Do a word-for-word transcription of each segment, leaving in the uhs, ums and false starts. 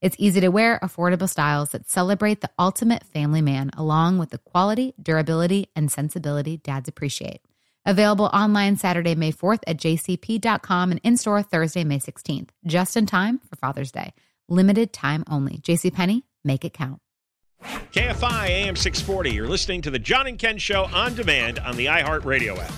It's easy to wear, affordable styles that celebrate the ultimate family man, along with the quality, durability, and sensibility dads appreciate. Available online Saturday, May fourth at J C P dot com and in-store Thursday, May sixteenth. Just in time for Father's Day. Limited time only. JCPenney, make it count. K F I A M six forty. You're listening to the John and Ken Show on demand on the iHeartRadio app.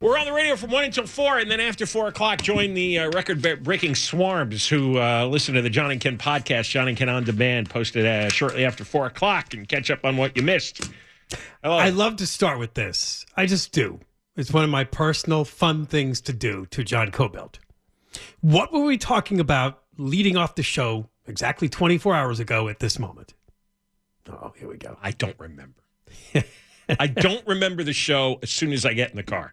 We're on the radio from one until four, and then after four o'clock, join the uh, record-breaking swarms who uh, listen to the John and Ken podcast, John and Ken On Demand, posted uh, shortly after four o'clock, and catch up on what you missed. I love, I love to start with this. I just do. It's one of my personal fun things to do to John Kobylt. What were we talking about leading off the show exactly twenty-four hours ago at this moment? Oh, here we go. I don't remember. I don't remember the show as soon as I get in the car.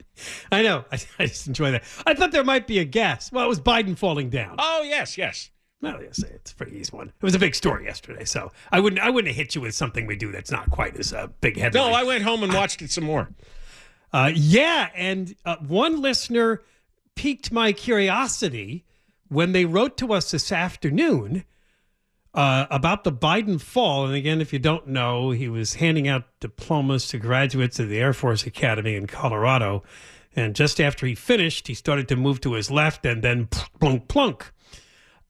I know. I, I just enjoy that. I thought there might be a guess. Well, it was Biden falling down. Oh, yes, yes. Well, yes, it's a pretty easy one. It was a big story yesterday, so I wouldn't I wouldn't have hit you with something we do that's not quite as uh, big headline. No, I went home and watched it some more. Uh, yeah, and uh, one listener piqued my curiosity when they wrote to us this afternoon Uh, about the Biden fall. And again, if you don't know, he was handing out diplomas to graduates of the Air Force Academy in Colorado. And just after he finished, he started to move to his left and then plunk, plunk.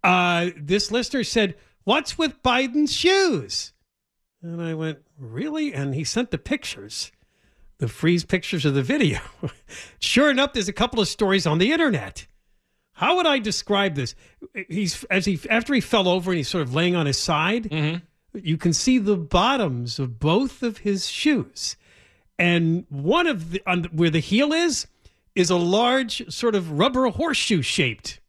Uh, this listener said, "What's with Biden's shoes?" And I went, "Really?" And he sent the pictures, the freeze pictures of the video. Sure enough, there's a couple of stories on the internet. How would I describe this? He's as he after he fell over and he's sort of laying on his side. Mm-hmm. You can see the bottoms of both of his shoes, and one of the on, where the heel is is a large sort of rubber horseshoe shaped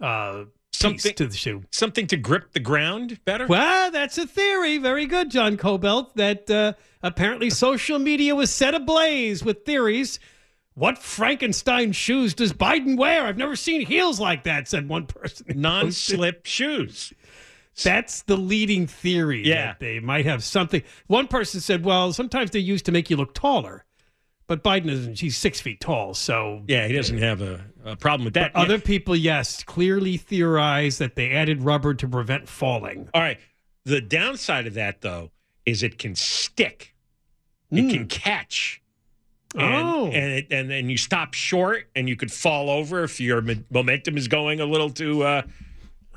uh, something piece to the shoe, something to grip the ground better. Well, that's a theory. Very good, John Kobylt. That uh, apparently social media was set ablaze with theories. "What Frankenstein shoes does Biden wear? I've never seen heels like that," said one person. Non-slip shoes. That's the leading theory, yeah, that they might have something. One person said, "Well, sometimes they're used to make you look taller." But Biden isn't. He's six feet tall, so... Yeah, he doesn't have a, a problem with that. But other people, yes, clearly theorize that they added rubber to prevent falling. All right. The downside of that, though, is it can stick. It mm. can catch. And, oh, and it, and then you stop short, and you could fall over if your m- momentum is going a little too, uh,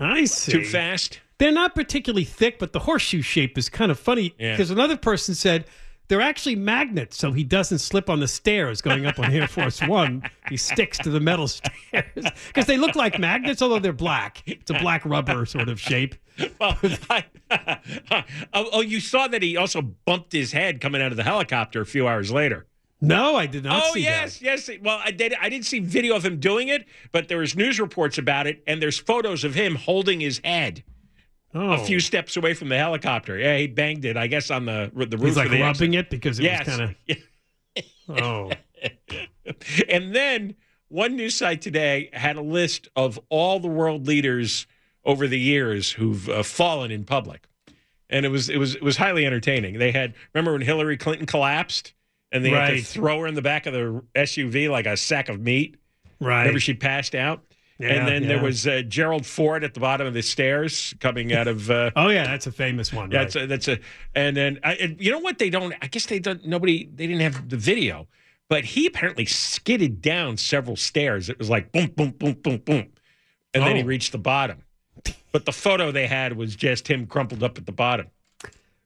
I see, too fast. They're not particularly thick, but the horseshoe shape is kind of funny. Because yeah. Another person said They're actually magnets, so he doesn't slip on the stairs going up on Air Force One. He sticks to the metal stairs because they look like magnets, although they're black. It's a black rubber sort of shape. Well, I, oh, oh, you saw that he also bumped his head coming out of the helicopter a few hours later. No, I did not oh, see yes, that. Oh, yes, yes. Well, I, did, I didn't see video of him doing it, but there was news reports about it, and there's photos of him holding his head. Oh. A few steps away from the helicopter. Yeah, he banged it, I guess, on the, the roof. He's like of the rubbing exit. It because it yes. was kind of... Oh. And then one news site today had a list of all the world leaders over the years who've uh, fallen in public. And it was, it, was, it was highly entertaining. They had... Remember when Hillary Clinton collapsed? And they right. had to throw her in the back of the S U V like a sack of meat. Right. Whenever she passed out. Yeah, and then yeah. there was uh, Gerald Ford at the bottom of the stairs coming out of. Uh, oh yeah, that's a famous one. Yeah, right. that's, a, that's a. And then I, and you know what they don't. I guess they don't. Nobody. They didn't have the video, but he apparently skidded down several stairs. It was like boom, boom, boom, boom, boom, and oh. then he reached the bottom. But the photo they had was just him crumpled up at the bottom.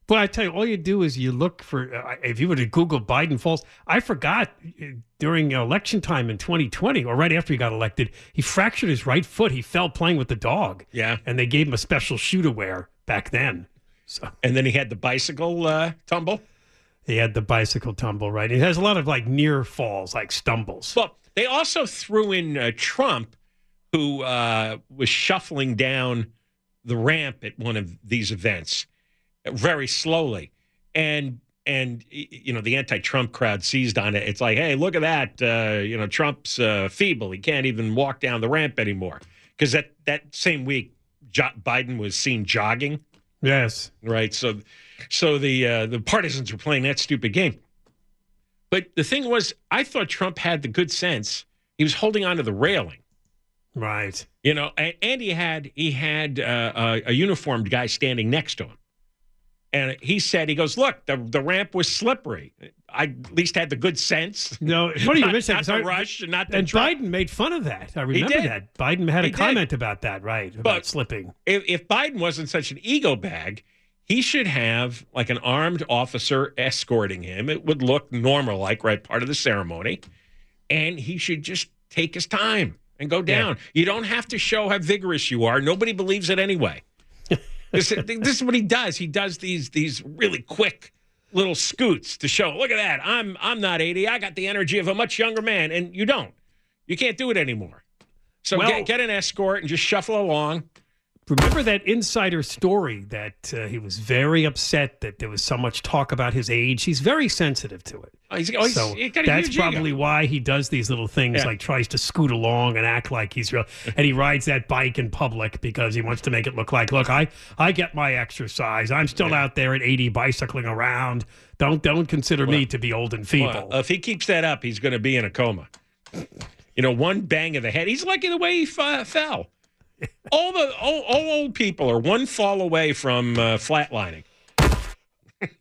Well, I tell you, all you do is you look for, uh, if you were to Google Biden falls, I forgot uh, during election time in twenty twenty, or right after he got elected, he fractured his right foot. He fell playing with the dog. Yeah. And they gave him a special shoe to wear back then. So. And then he had the bicycle uh, tumble? He had the bicycle tumble, right? He has a lot of like near falls, like stumbles. Well, they also threw in uh, Trump, who uh, was shuffling down the ramp at one of these events. Very slowly. And, and you know, the anti-Trump crowd seized on it. It's like, hey, look at that. Uh, you know, Trump's uh, feeble. He can't even walk down the ramp anymore. Because that, that same week, jo- Biden was seen jogging. Yes. Right. So so the uh, the partisans were playing that stupid game. But the thing was, I thought Trump had the good sense. He was holding on to the railing. Right. You know, and, and he had, he had uh, a, a uniformed guy standing next to him. And he said, he goes, look, the, the ramp was slippery. I at least had the good sense. No, funny you mentioned that. Not the rush and not the truck. And Biden made fun of that. I remember that. Biden had a comment about that, right, about slipping. If, if Biden wasn't such an ego bag, he should have like an armed officer escorting him. It would look normal, like right part of the ceremony. And he should just take his time and go down. Yeah. You don't have to show how vigorous you are. Nobody believes it anyway. This, this is what he does. He does these these really quick little scoots to show, look at that. I'm I'm not eighty. I got the energy of a much younger man. And you don't. You can't do it anymore. So well, get, get an escort and just shuffle along. Remember that insider story that uh, he was very upset that there was so much talk about his age. He's very sensitive to it. Oh, he's, oh, he's, so he's got a that's huge probably ego. Why he does these little things, yeah. like tries to scoot along and act like he's real. And he rides that bike in public because he wants to make it look like, look, I, I get my exercise. I'm still yeah. out there at eighty bicycling around. Don't don't consider well, me to be old and feeble. Well, if he keeps that up, he's going to be in a coma. You know, one bang of the head. He's lucky the way he f- fell. All the all, all old people are one fall away from uh, flatlining.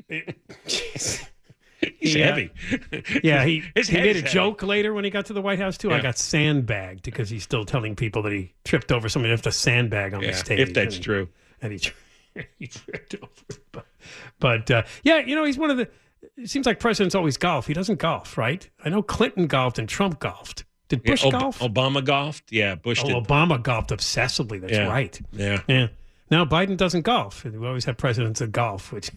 He's yeah. heavy. Yeah, he, he made a heavy. joke later when he got to the White House, too. Yeah. I got sandbagged because he's still telling people that he tripped over somebody with a sandbag on yeah, the stage. If that's and, true. And he, tri- he tripped over. But, but uh, yeah, you know, he's one of the... It seems like presidents always golf. He doesn't golf, right? I know Clinton golfed and Trump golfed. Did Bush yeah, Ob- golf? Obama golfed. Yeah, Bush oh, did. Obama golfed obsessively. That's yeah. right. Yeah. yeah. Now, Biden doesn't golf. We always have presidents that golf, which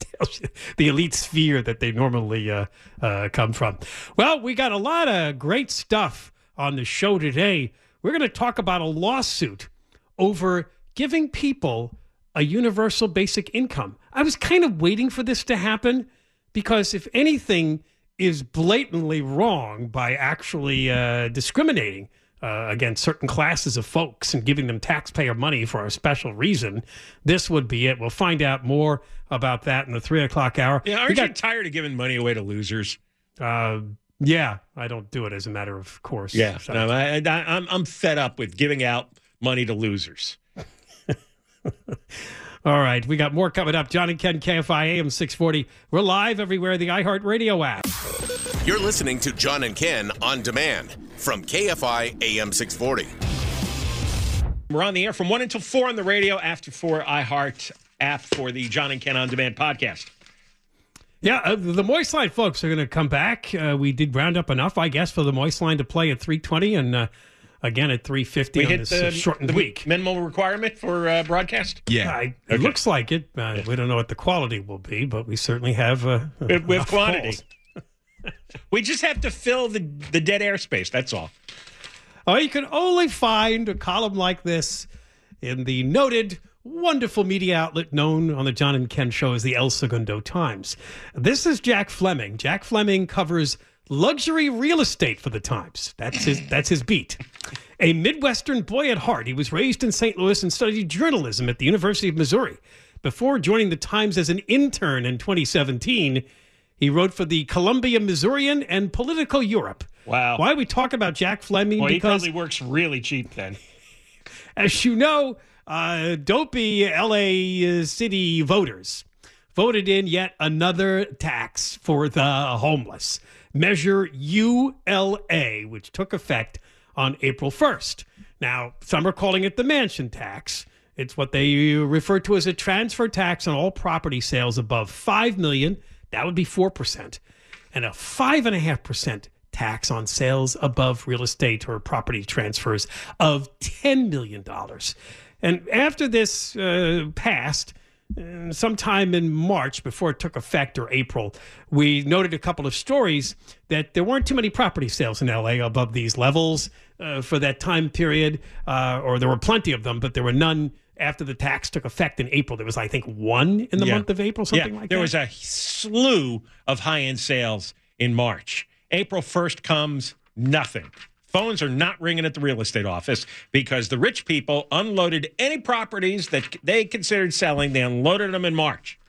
tells you the elite sphere that they normally uh, uh, come from. Well, we got a lot of great stuff on the show today. We're going to talk about a lawsuit over giving people a universal basic income. I was kind of waiting for this to happen because if anything is blatantly wrong by actually uh, discriminating uh, against certain classes of folks and giving them taxpayer money for a special reason, this would be it. We'll find out more about that in the three o'clock hour. Yeah, aren't got, you tired of giving money away to losers? Uh, yeah, I don't do it as a matter of course. Yeah, so. no, I, I, I'm, I'm fed up with giving out money to losers. All right, we got more coming up. John and Ken, K F I A M six forty. We're live everywhere, the iHeartRadio app. You're listening to John and Ken on demand from K F I A M six forty. We're on the air from one until four on the radio, after four iHeart app for the John and Ken on demand podcast. Yeah, uh, the Moist Line folks are going to come back. Uh, we did round up enough, I guess, for the Moist Line to play at three twenty and uh, again at three fifty we on hit this the, uh, shortened the week. Minimal requirement for uh, broadcast? Yeah. Uh, it okay. looks like it. Uh, we don't know what the quality will be, but we certainly have uh, enough with quantity. We just have to fill the, the dead airspace, that's all. Oh, you can only find a column like this in the noted wonderful media outlet known on the John and Ken Show as the El Segundo Times. This is Jack Flemming. Jack Flemming covers luxury real estate for the Times. That's his, that's his beat. A Midwestern boy at heart, he was raised in Saint Louis and studied journalism at the University of Missouri. Before joining the Times as an intern in twenty seventeen, he wrote for the Columbia Missourian and Political Europe. Wow. Why we talk about Jack Flemming? Well, because he probably works really cheap then. As you know, Uh, dopey L A city voters voted in yet another tax for the homeless, Measure U L A, which took effect on April first. Now, some are calling it the mansion tax. It's what they refer to as a transfer tax on all property sales above five million dollars. That would be four percent. And a five point five percent tax on sales above real estate or property transfers of ten million dollars. And after this uh, passed, uh, sometime in March, before it took effect, or April, we noted a couple of stories that there weren't too many property sales in L A above these levels uh, for that time period, uh, or there were plenty of them, but there were none after the tax took effect in April. There was, I think, one in the yeah. month of April, something yeah. like there that. There was a slew of high-end sales in March. April first comes, nothing. Phones are not ringing at the real estate office because the rich people unloaded any properties that they considered selling. They unloaded them in March.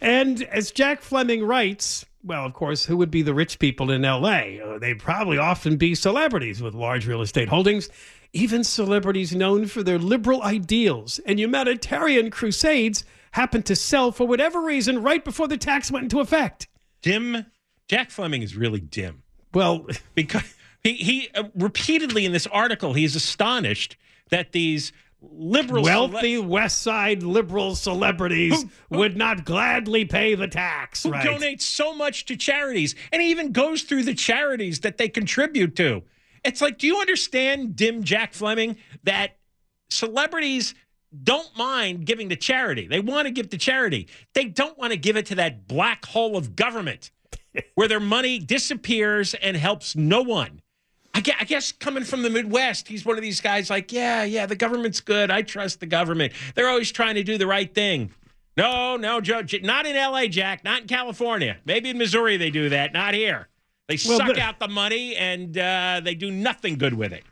And as Jack Flemming writes, well, of course, who would be the rich people in L A? Uh, they'd probably often be celebrities with large real estate holdings, even celebrities known for their liberal ideals and humanitarian crusades happened to sell for whatever reason right before the tax went into effect. Dim. Jack Flemming is really dim. Well, because... He, he uh, repeatedly in this article, he's astonished that these liberal... Wealthy West Side liberal celebrities who, who, would not gladly pay the tax. Who right. donate so much to charities. And he even goes through the charities that they contribute to. It's like, do you understand, dim Jack Flemming, that celebrities don't mind giving to charity? They want to give to charity. They don't want to give it to that black hole of government where their money disappears and helps no one. I guess coming from the Midwest, he's one of these guys like, yeah, yeah, the government's good. I trust the government. They're always trying to do the right thing. No, no, Joe, not in L A, Jack, not in California. Maybe in Missouri they do that, not here. They well, suck but, out the money and uh, they do nothing good with it.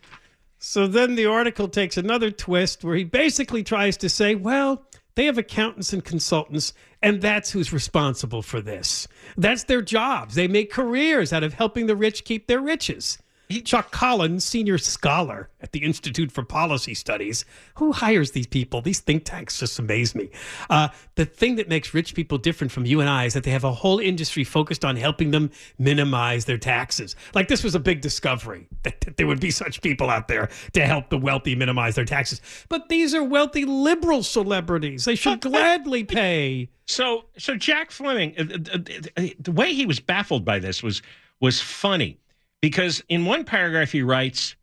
So then the article takes another twist where he basically tries to say, well, they have accountants and consultants, and that's who's responsible for this. That's their jobs. They make careers out of helping the rich keep their riches. Chuck Collins, senior scholar at the Institute for Policy Studies, who hires these people? These think tanks just amaze me. Uh, the thing that makes rich people different from you and I is that they have a whole industry focused on helping them minimize their taxes. Like this was a big discovery that, that there would be such people out there to help the wealthy minimize their taxes. But these are wealthy liberal celebrities. They should gladly pay. So, so Jack Flemming, the way he was baffled by this was was funny. Because in one paragraph he writes,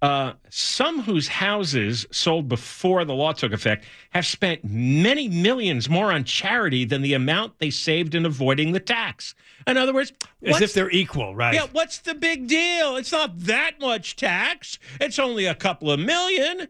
uh, some whose houses sold before the law took effect have spent many millions more on charity than the amount they saved in avoiding the tax. In other words, as if they're equal, right? Yeah, what's the big deal? It's not that much tax. It's only a couple of million.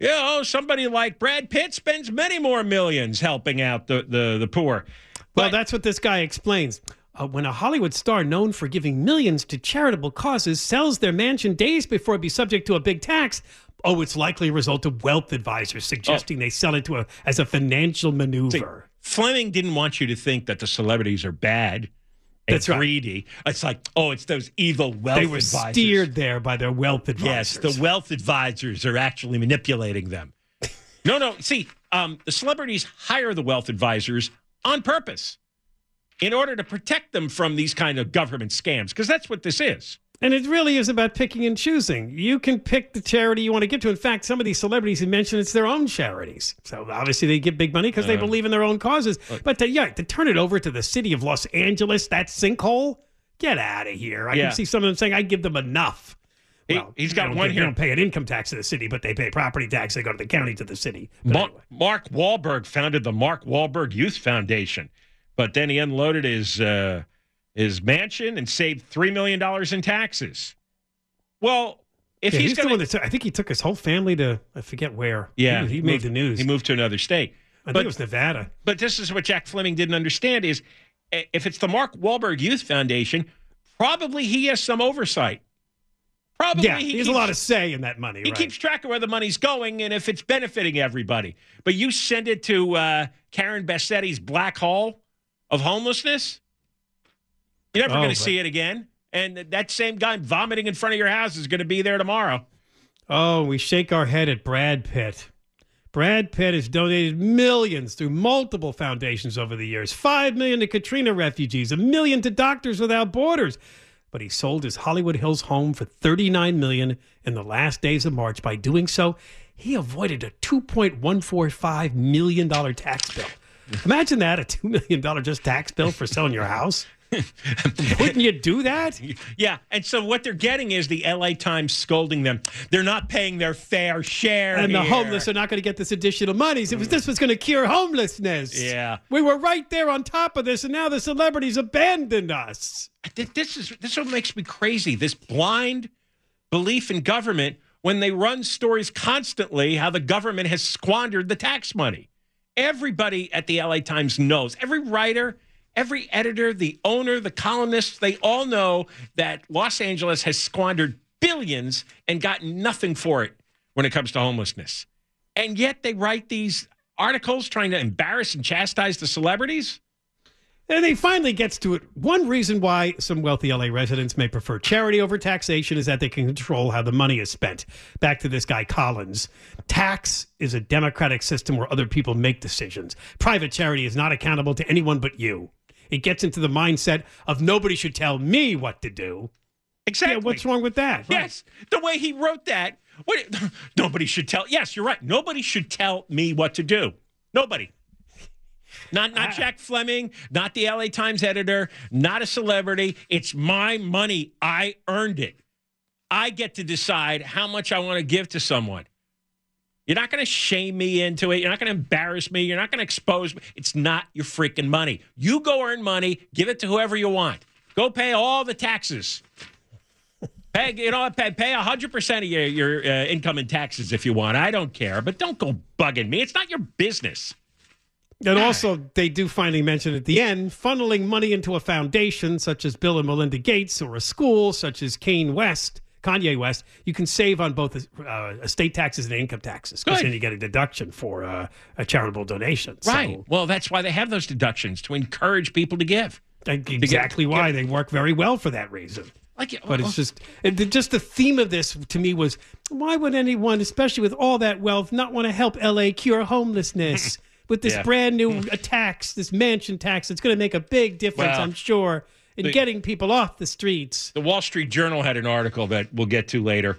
You know, somebody like Brad Pitt spends many more millions helping out the, the, the poor. Well, but that's what this guy explains. Uh, when a Hollywood star known for giving millions to charitable causes sells their mansion days before it'd be subject to a big tax, oh, it's likely a result of wealth advisors suggesting oh. they sell it to a, as a financial maneuver. See, Flemming didn't want you to think that the celebrities are bad and That's greedy. Right. It's like, oh, it's those evil wealth advisors. They were advisors. Steered there by their wealth advisors. Yes, the wealth advisors are actually manipulating them. no, no, see, um, the celebrities hire the wealth advisors on purpose, in order to protect them from these kind of government scams, because that's what this is. And it really is about picking and choosing. You can pick the charity you want to give to. In fact, some of these celebrities who mentioned it's their own charities. So obviously they give big money because uh, they believe in their own causes. Uh, but to, yeah, to turn it over to the city of Los Angeles, that sinkhole, get out of here. I yeah. can see some of them saying, I give them enough. He, well, he's got one give, here. They don't pay an income tax to the city, but they pay property tax. They go to the county to the city. Ma- anyway. Mark Wahlberg founded the Mark Wahlberg Youth Foundation. But then he unloaded his... Uh, his mansion and saved three million dollars in taxes. Well, if yeah, he's, he's going to... I think he took his whole family to, I forget where. Yeah. He, he, he made moved, the news. He moved to another state. I but, think it was Nevada. But this is what Jack Flemming didn't understand is if it's the Mark Wahlberg Youth Foundation, probably he has some oversight. Probably yeah, he, he has keeps, a lot of say in that money. He right. keeps track of where the money's going and if it's benefiting everybody. But you send it to uh, Karen Bassetti's black hole of homelessness... You're never oh, going to see it again. And that same guy vomiting in front of your house is going to be there tomorrow. Oh, we shake our head at Brad Pitt. Brad Pitt has donated millions through multiple foundations over the years. Five million to Katrina refugees, a million to Doctors Without Borders. But he sold his Hollywood Hills home for thirty-nine million dollars in the last days of March. By doing so, he avoided a two point one four five million dollars tax bill. Imagine that, a two million dollars just tax bill for selling your house. Wouldn't you do that? Yeah, and so what they're getting is the L A Times scolding them. They're not paying their fair share. And here. The homeless are not going to get this additional money. It was, this was going to cure homelessness. Yeah. We were right there on top of this, and now the celebrities abandoned us. This is this is what makes me crazy, this blind belief in government when they run stories constantly how the government has squandered the tax money. Everybody at the L A Times knows. Every writer... Every editor, the owner, the columnists, they all know that Los Angeles has squandered billions and gotten nothing for it when it comes to homelessness. And yet they write these articles trying to embarrass and chastise the celebrities. And he finally gets to it. One reason why some wealthy L A residents may prefer charity over taxation is that they can control how the money is spent. Back to this guy Collins. Tax is a democratic system where other people make decisions. Private charity is not accountable to anyone but you. It gets into the mindset of nobody should tell me what to do. Exactly. Yeah, what's wrong with that? Right. Yes. The way he wrote that, what, nobody should tell. Yes, you're right. Nobody should tell me what to do. Nobody. Not not I, Jack Flemming, not the L A Times editor, not a celebrity. It's my money. I earned it. I get to decide how much I want to give to someone. You're not going to shame me into it. You're not going to embarrass me. You're not going to expose me. It's not your freaking money. You go earn money. Give it to whoever you want. Go pay all the taxes. Pay, you know, pay, pay one hundred percent of your, your uh, income in taxes if you want. I don't care, but don't go bugging me. It's not your business. And also, they do finally mention at the end, funneling money into a foundation such as Bill and Melinda Gates or a school such as Kanye West. Kanye West, you can save on both uh, estate taxes and income taxes because then you get a deduction for uh, a charitable donation. Right. So, well, that's why they have those deductions, to encourage people to give. That's exactly to give, why. Give. They work very well for that reason. Like, but well, it's just it, just the theme of this to me was, why would anyone, especially with all that wealth, not want to help L A cure homelessness with this yeah. brand new tax, this mansion tax? It's going to make a big difference, well, I'm sure. In the, getting people off the streets. The Wall Street Journal had an article that we'll get to later.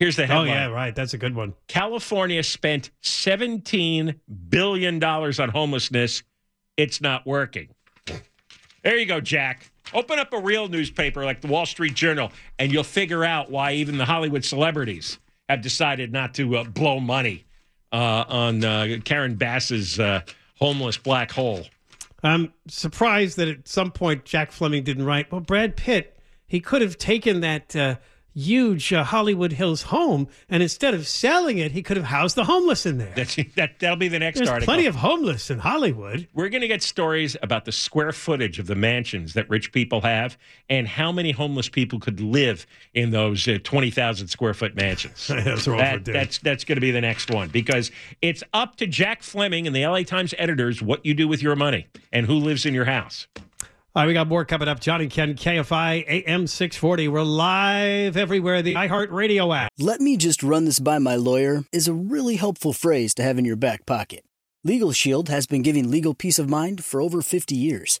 Here's the headline. Oh, yeah, right. That's a good one. California spent seventeen billion dollars on homelessness. It's not working. There you go, Jack. Open up a real newspaper like the Wall Street Journal, and you'll figure out why even the Hollywood celebrities have decided not to uh, blow money uh, on uh, Karen Bass's uh, homeless black hole. I'm surprised that at some point Jack Flemming didn't write, well, Brad Pitt, he could have taken that uh, huge uh, Hollywood Hills home, and instead of selling it, he could have housed the homeless in there. That's, that, that'll be the next There's article. There's plenty of homeless in Hollywood. We're going to get stories about the square footage of the mansions that rich people have and how many homeless people could live in those uh, twenty thousand square foot mansions. that's that, that's, that's going to be the next one, because it's up to Jack Flemming and the L A Times editors what you do with your money and who lives in your house. All right, we got more coming up. John and Ken, K F I A M six forty. We're live everywhere. The iHeartRadio app. Let me just run this by my lawyer is a really helpful phrase to have in your back pocket. Legal Shield has been giving legal peace of mind for over fifty years.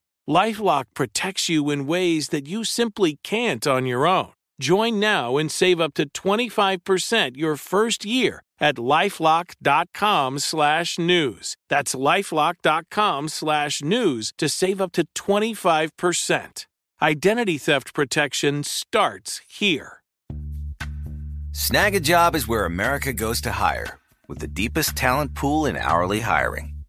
LifeLock protects you in ways that you simply can't on your own. Join now and save up to twenty-five percent your first year at LifeLock.com slash news. That's LifeLock.com slash news to save up to twenty-five percent. Identity theft protection starts here. Snag a Job is where America goes to hire, with the deepest talent pool in hourly hiring.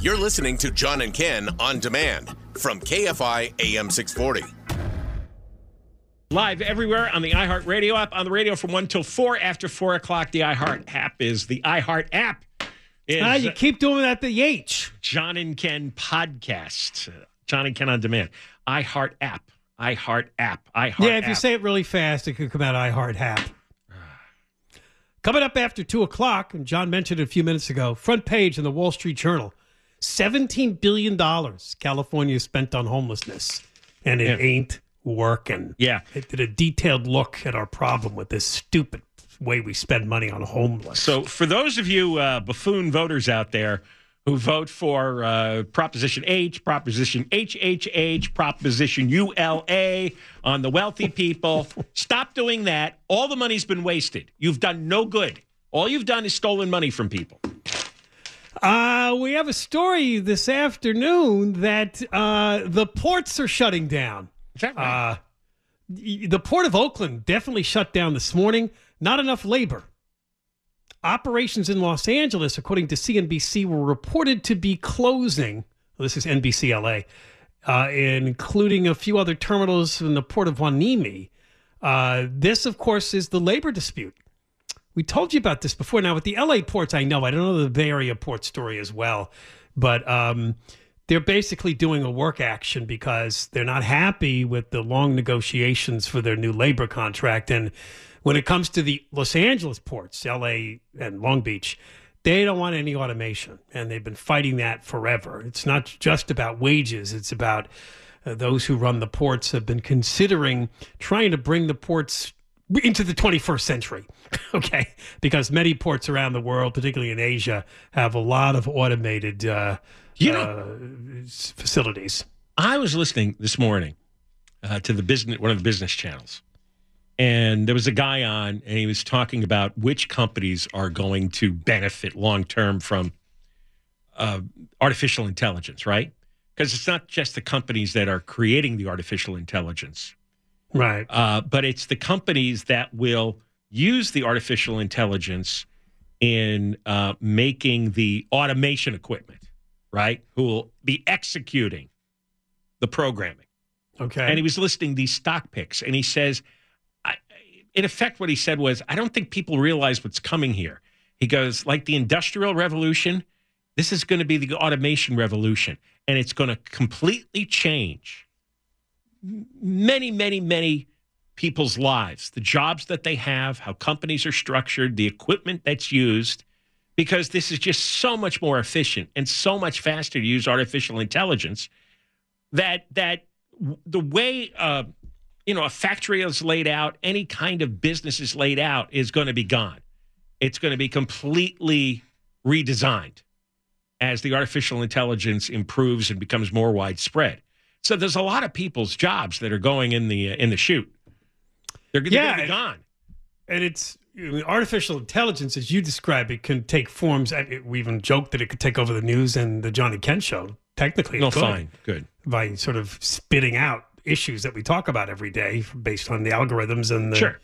You're listening to John and Ken On Demand from K F I A M six forty. Live everywhere on the iHeartRadio app, on the radio from one till four. After four o'clock, the iHeart app is the iHeart app. Ah, you keep doing that, the H. John and Ken podcast. John and Ken On Demand. iHeart app. iHeart app. iHeart app. Yeah, if app. You say it really fast, it could come out iHeart app. Coming up after two o'clock, and John mentioned it a few minutes ago, front page in the Wall Street Journal. seventeen billion dollars California spent on homelessness, and it yeah. ain't working. Yeah. It did a detailed look at our problem with this stupid way we spend money on homeless. So for those of you uh, buffoon voters out there who vote for uh, Proposition H, Proposition H H H, Proposition U L A on the wealthy people, stop doing that. All the money's been wasted. You've done no good. All you've done is stolen money from people. Uh, we have a story this afternoon that uh, the ports are shutting down. Is that right? Uh, the Port of Oakland definitely shut down this morning. Not enough labor. Operations in Los Angeles, according to C N B C, were reported to be closing. Well, this is N B C L A, uh, including a few other terminals in the Port of Wanimi. Uh, this, of course, is the labor dispute. We told you about this before. Now, with the L A ports, I know. I don't know the Bay Area port story as well. But um, they're basically doing a work action because they're not happy with the long negotiations for their new labor contract. And when it comes to the Los Angeles ports, L A and Long Beach, they don't want any automation. And they've been fighting that forever. It's not just about wages. It's about uh, those who run the ports have been considering trying to bring the ports into the twenty-first century, okay? Because many ports around the world, particularly in Asia, have a lot of automated uh, you know, uh, facilities. I was listening this morning uh, to the business, one of the business channels, and there was a guy on, and he was talking about which companies are going to benefit long-term from uh, artificial intelligence, right? Because it's not just the companies that are creating the artificial intelligence. Right. Uh, but it's the companies that will use the artificial intelligence in uh, making the automation equipment, right, who will be executing the programming. Okay. And he was listing these stock picks, and he says, I, in effect, what he said was, I don't think people realize what's coming here. He goes, like the Industrial Revolution, this is going to be the automation revolution, and it's going to completely change many, many, many people's lives, the jobs that they have, how companies are structured, the equipment that's used, because this is just so much more efficient and so much faster to use artificial intelligence that that the way uh, you know, a factory is laid out, any kind of business is laid out, is going to be gone. It's going to be completely redesigned as the artificial intelligence improves and becomes more widespread. So there's a lot of people's jobs that are going in the uh, in the chute. They're, they're yeah, going to be gone. And it's I mean, artificial intelligence, as you describe it, can take forms. I mean, we even joked that it could take over the news and the John and Ken Show. Technically, no, it could, fine, good, by sort of spitting out issues that we talk about every day based on the algorithms and the sure.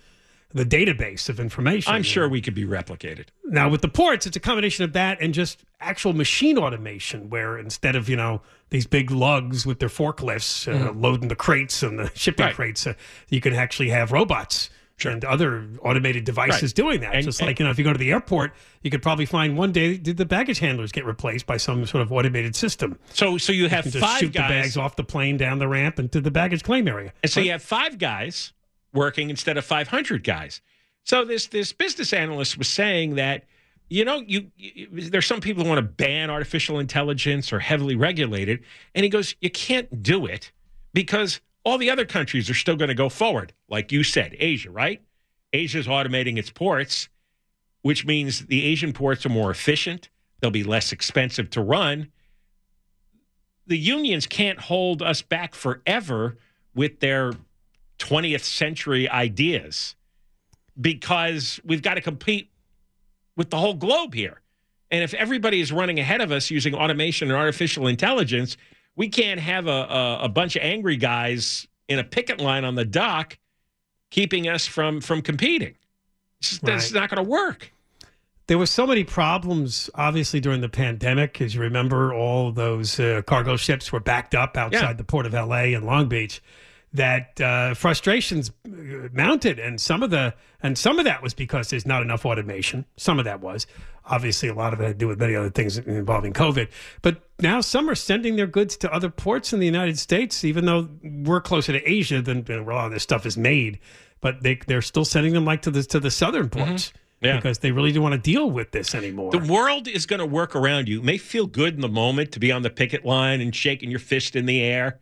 the database of information. I'm sure we could be replicated. Now, with the ports, it's a combination of that and just actual machine automation, where instead of, you know, these big lugs with their forklifts uh, mm-hmm. loading the crates and the shipping right. crates, uh, you can actually have robots sure. and other automated devices right. doing that. And, just and, like, you know, if you go to the airport, you could probably find one day, did the baggage handlers get replaced by some sort of automated system? So so you have you five shoot guys. the bags off the plane, down the ramp, and to the baggage claim area. And so but, you have five guys working instead of five hundred guys. So this this business analyst was saying that, you know, you, you there's some people who want to ban artificial intelligence or heavily regulate it. And he goes, you can't do it because all the other countries are still going to go forward. Like you said, Asia, right? Asia's automating its ports, which means the Asian ports are more efficient. They'll be less expensive to run. The unions can't hold us back forever with their twentieth century ideas, because we've got to compete with the whole globe here. And if everybody is running ahead of us using automation and artificial intelligence, we can't have a, a, a bunch of angry guys in a picket line on the dock keeping us from, from competing. It's, right. That's not going to work. There were so many problems, obviously, during the pandemic. As you remember, all those uh, cargo ships were backed up outside yeah. the port of L A and Long Beach. That uh, frustrations mounted, and some of the and some of that was because there's not enough automation. Some of that was obviously a lot of it had to do with many other things involving COVID. But now some are sending their goods to other ports in the United States, even though we're closer to Asia than where a lot of this stuff is made. But they they're still sending them like to the to the southern ports mm-hmm. yeah. because they really don't want to deal with this anymore. The world is going to work around you. It may feel good in the moment to be on the picket line and shaking your fist in the air.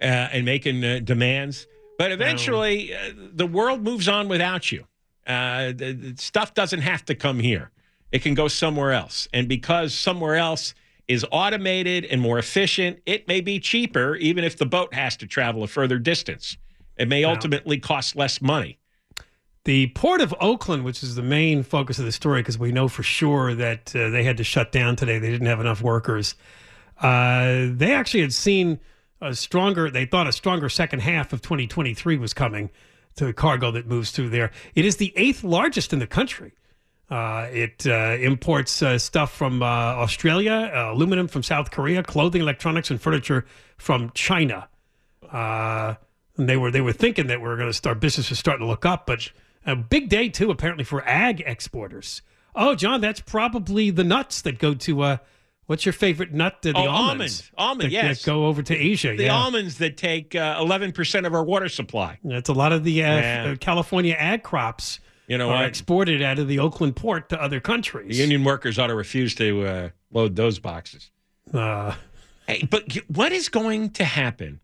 Uh, and making uh, demands. But eventually, uh, the world moves on without you. Uh, the, the stuff doesn't have to come here. It can go somewhere else. And because somewhere else is automated and more efficient, it may be cheaper, even if the boat has to travel a further distance. It may ultimately cost less money. The Port of Oakland, which is the main focus of the story, because we know for sure that uh, they had to shut down today. They didn't have enough workers. Uh, they actually had seen... A stronger, they thought a stronger second half of twenty twenty-three was coming to the cargo that moves through there. It is the eighth largest in the country. Uh, it uh, imports uh, stuff from uh, Australia, uh, aluminum from South Korea, clothing, electronics, and furniture from China. Uh, and they were they were thinking that we we're going to start business was starting to look up, but a big day too apparently for ag exporters. Oh, John, that's probably the nuts that go to. Uh, What's your favorite nut? The, the oh, almonds. Almond, almond that, yes. That go over to Asia. The yeah. almonds that take uh, eleven percent of our water supply. That's a lot of the uh, yeah. uh, California ag crops you know, are I, exported out of the Oakland port to other countries. Union workers ought to refuse to uh, load those boxes. Uh, hey, but what is going to happen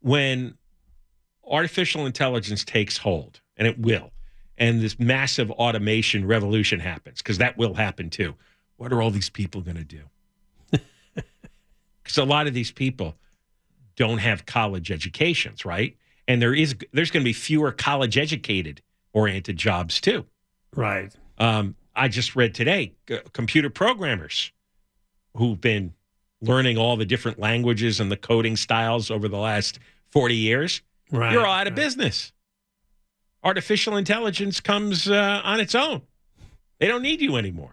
when artificial intelligence takes hold? and it will. And this massive automation revolution happens, because that will happen too. What are all these people going to do? Because a lot of these people don't have college educations, right? And there is there's going to be fewer college-educated oriented jobs too. Right. Um, I just read today, c- computer programmers who've been learning all the different languages and the coding styles over the last forty years, right, you're all out of right. business. Artificial intelligence comes uh, on its own. They don't need you anymore.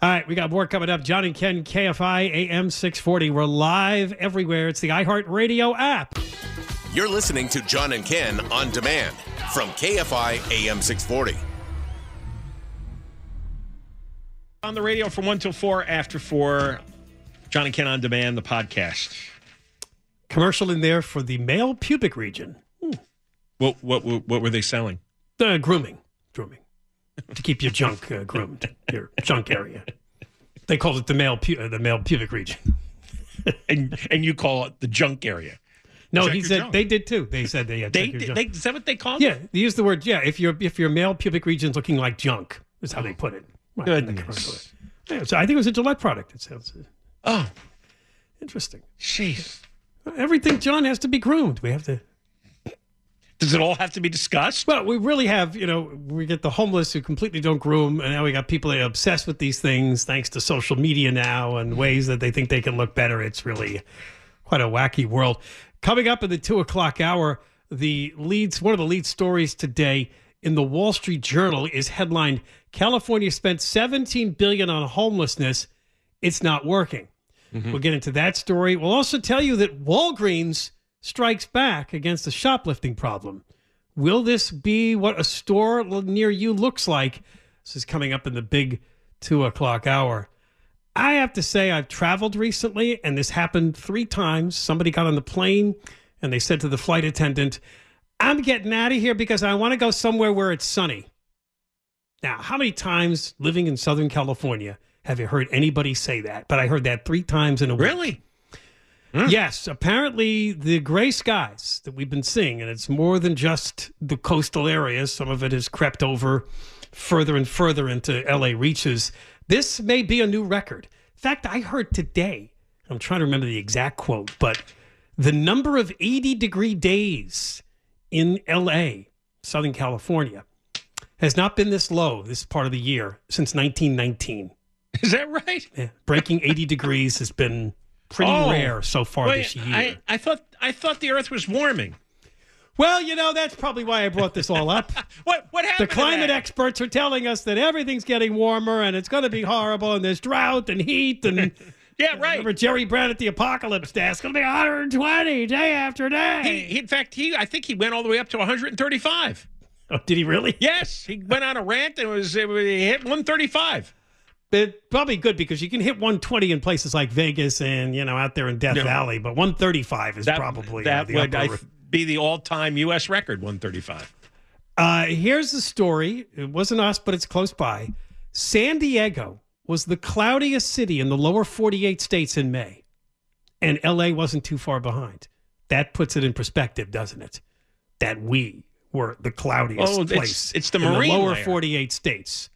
All right, we got more coming up. John and Ken, K F I A M six forty. We're live everywhere. It's the iHeartRadio app. You're listening to John and Ken on demand from K F I A M six forty. On the radio from one till four, after four, John and Ken on demand, the podcast. Commercial in there for the male pubic region. Hmm. What, what what were they selling? Uh, grooming. Grooming. To keep your junk uh, groomed, your junk area. They called it the male pu- the male pubic region. and and you call it the junk area. No, check he said junk. They did too. They said they had. They, did, they is that what they called? Yeah, it? They used the word. Yeah, if your if your male pubic region's looking like junk, is how oh, they put it. Right, goodness. Yeah, so I think it was a Gillette product. It sounds. Uh, oh, interesting. Jeez, everything John has to be groomed. We have to. Does it all have to be discussed? Well, we really have, you know, we get the homeless who completely don't groom, and now we got people that are obsessed with these things thanks to social media now and ways that they think they can look better. It's really quite a wacky world. Coming up in the two o'clock hour, the leads, one of the lead stories today in the Wall Street Journal is headlined, California spent seventeen billion dollars on homelessness. It's not working. Mm-hmm. We'll get into that story. We'll also tell you that Walgreens strikes back against the shoplifting problem. Will this be what a store near you looks like? This is coming up in the big two o'clock hour. I have to say, I've traveled recently, and this happened three times. Somebody got on the plane, and they said to the flight attendant, I'm getting out of here because I want to go somewhere where it's sunny. Now, how many times living in Southern California have you heard anybody say that? But I heard that three times in a week. Really? Mm. Yes, apparently the gray skies that we've been seeing, and it's more than just the coastal areas. Some of it has crept over further and further into L A reaches. This may be a new record. In fact, I heard today, I'm trying to remember the exact quote, but the number of eighty degree days in L A, Southern California, has not been this low this part of the year since nineteen nineteen. Is that right? Yeah, breaking eighty degrees has been pretty oh, rare so far well, this year. I, I thought I thought the Earth was warming. Well, you know, that's probably why I brought this all up. what what happened? The climate experts are telling us that everything's getting warmer and it's going to be horrible, and there's drought and heat and yeah, right. I remember Jerry Brown at the Apocalypse Desk? It's going to be one hundred twenty day after day. He, in fact, he I think he went all the way up to one hundred thirty-five. Oh, did he really? Yes, he went on a rant and it was it hit one thirty-five. It probably good because you can hit one twenty in places like Vegas and, you know, out there in Death no. Valley, but one thirty-five is that, probably that uh, the would upper... be the all-time U S record. one thirty-five. Uh, here's the story. It wasn't us, but it's close by. San Diego was the cloudiest city in the lower forty-eight states in May, and L A wasn't too far behind. That puts it in perspective, doesn't it? That we were the cloudiest oh, place. It's, it's the marine in the lower layer. forty-eight states.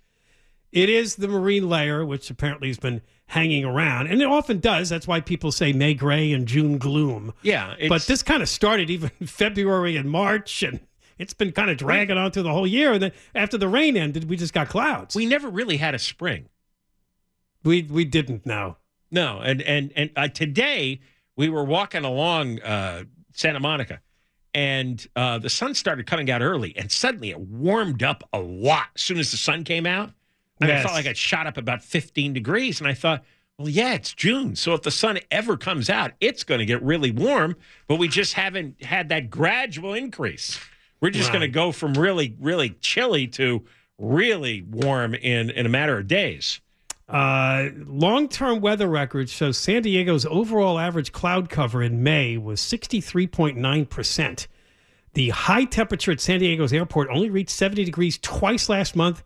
It is the marine layer, which apparently has been hanging around. And it often does. That's why people say May gray and June gloom. Yeah. But this kind of started even February and March, and it's been kind of dragging on through the whole year. And then after the rain ended, we just got clouds. We never really had a spring. We we didn't, no. No. And, and, and uh, today, we were walking along uh, Santa Monica, and uh, the sun started coming out early, and suddenly it warmed up a lot as soon as the sun came out. I mean, yes. I felt like it shot up about fifteen degrees, and I thought, well, yeah, it's June, so if the sun ever comes out, it's going to get really warm, but we just haven't had that gradual increase. We're just right. going to go from really, really chilly to really warm in, in a matter of days. Uh, long-term weather records show San Diego's overall average cloud cover in May was sixty-three point nine percent. The high temperature at San Diego's airport only reached seventy degrees twice last month.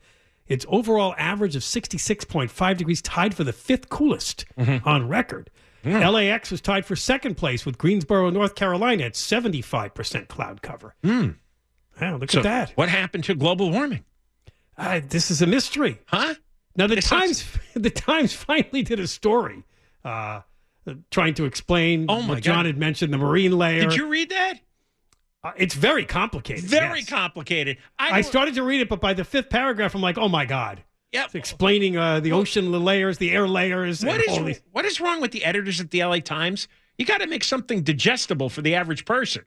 Its overall average of sixty-six point five degrees, tied for the fifth coolest mm-hmm. on record. Yeah. L A X was tied for second place with Greensboro, North Carolina at seventy-five percent cloud cover. Mm. Wow, look so at that. What happened to global warming? Uh, this is a mystery. Huh? Now, the Times, the Times finally did a story uh, trying to explain oh my what John God. had mentioned, the marine layer. Did you read that? Uh, it's very complicated. Very yes. complicated. I, I started to read it, but by the fifth paragraph, I'm like, oh, my God. Yep. It's explaining uh, the ocean layers, the air layers. What, and is, all these- what is wrong with the editors at the L A Times? You got to make something digestible for the average person.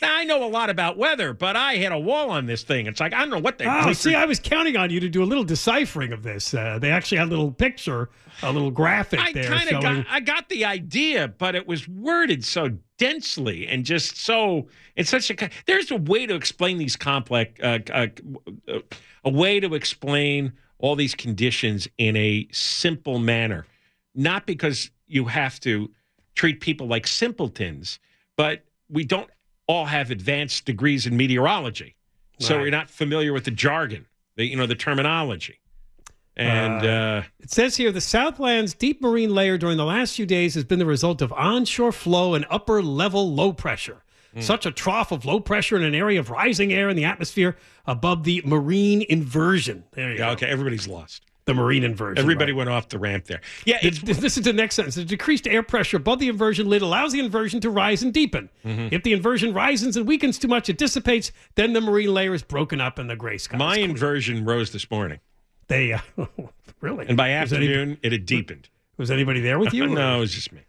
Now, I know a lot about weather, but I hit a wall on this thing. It's like, I don't know what they... Oh, see, I was counting on you to do a little deciphering of this. Uh, they actually had a little picture, a little graphic I there. Showing... Got, I got the idea, but it was worded so densely and just so... It's such a... There's a way to explain these complex... Uh, uh, a way to explain all these conditions in a simple manner. Not because you have to treat people like simpletons, but we don't... all have advanced degrees in meteorology. Right. So we're not familiar with the jargon, the, you know, the terminology. And uh, uh, it says here, the Southland's deep marine layer during the last few days has been the result of onshore flow and upper level low pressure. Mm. Such a trough of low pressure in an area of rising air in the atmosphere above the marine inversion. There you yeah, go. Okay, everybody's lost. The marine inversion. Everybody right. went off the ramp there. Yeah, it's, the, this is the next sentence. The decreased air pressure above the inversion lid allows the inversion to rise and deepen. Mm-hmm. If the inversion rises and weakens too much, it dissipates. Then the marine layer is broken up and the gray sky. My inversion rose this morning. They uh, really. And by afternoon, anybody, it had deepened. Was anybody there with you? No, or? It was just me.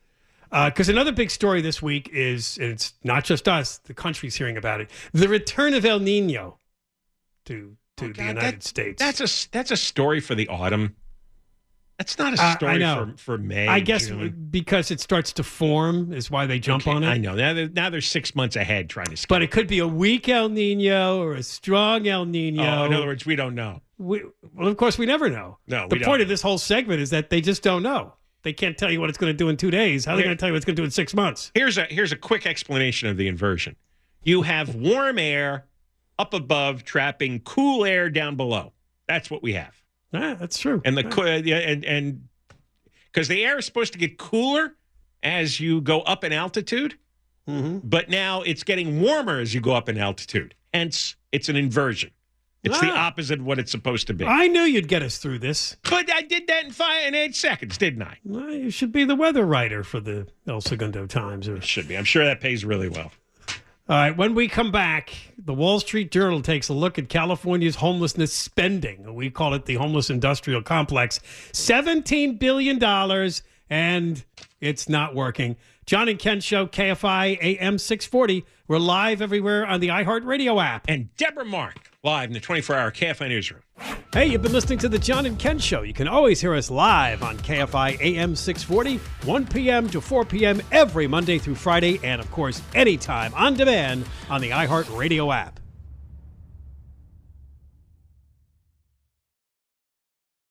Because uh, another big story this week is, and it's not just us, the country's hearing about it. The return of El Nino to. To oh, God, the United that, States. That's a that's a story for the autumn. That's not a story uh, for, for May. I guess June. Because it starts to form is why they jump okay, on it. I know. Now they're, now they're six months ahead trying to skip. But it could be a weak El Nino or a strong El Nino. Oh, in other words, we don't know. We, well, of course, we never know. No, we The don't. point of this whole segment is that they just don't know. They can't tell you what it's going to do in two days. How are they going to tell you what it's going to do in six months? Here's a Here's a quick explanation of the inversion. You have warm air up above, trapping cool air down below. That's what we have. Yeah, that's true. And the yeah. co- and and because the air is supposed to get cooler as you go up in altitude, mm-hmm. but now it's getting warmer as you go up in altitude. Hence, it's an inversion. It's ah. the opposite of what it's supposed to be. I knew you'd get us through this, but I did that in five and eight seconds, didn't I? Well, you should be the weather writer for the El Segundo Times, or it should be. I'm sure that pays really well. All right, when we come back, the Wall Street Journal takes a look at California's homelessness spending. We call it the homeless industrial complex. seventeen billion dollars, and it's not working. John and Ken Show, K F I A M six forty. We're live everywhere on the iHeartRadio app. And Deborah Mark, live in the twenty-four hour K F I Newsroom. Hey, you've been listening to the John and Ken Show. You can always hear us live on K F I A M six forty, one p.m. to four p.m. every Monday through Friday, and, of course, anytime on demand on the iHeartRadio app.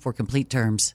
for complete terms.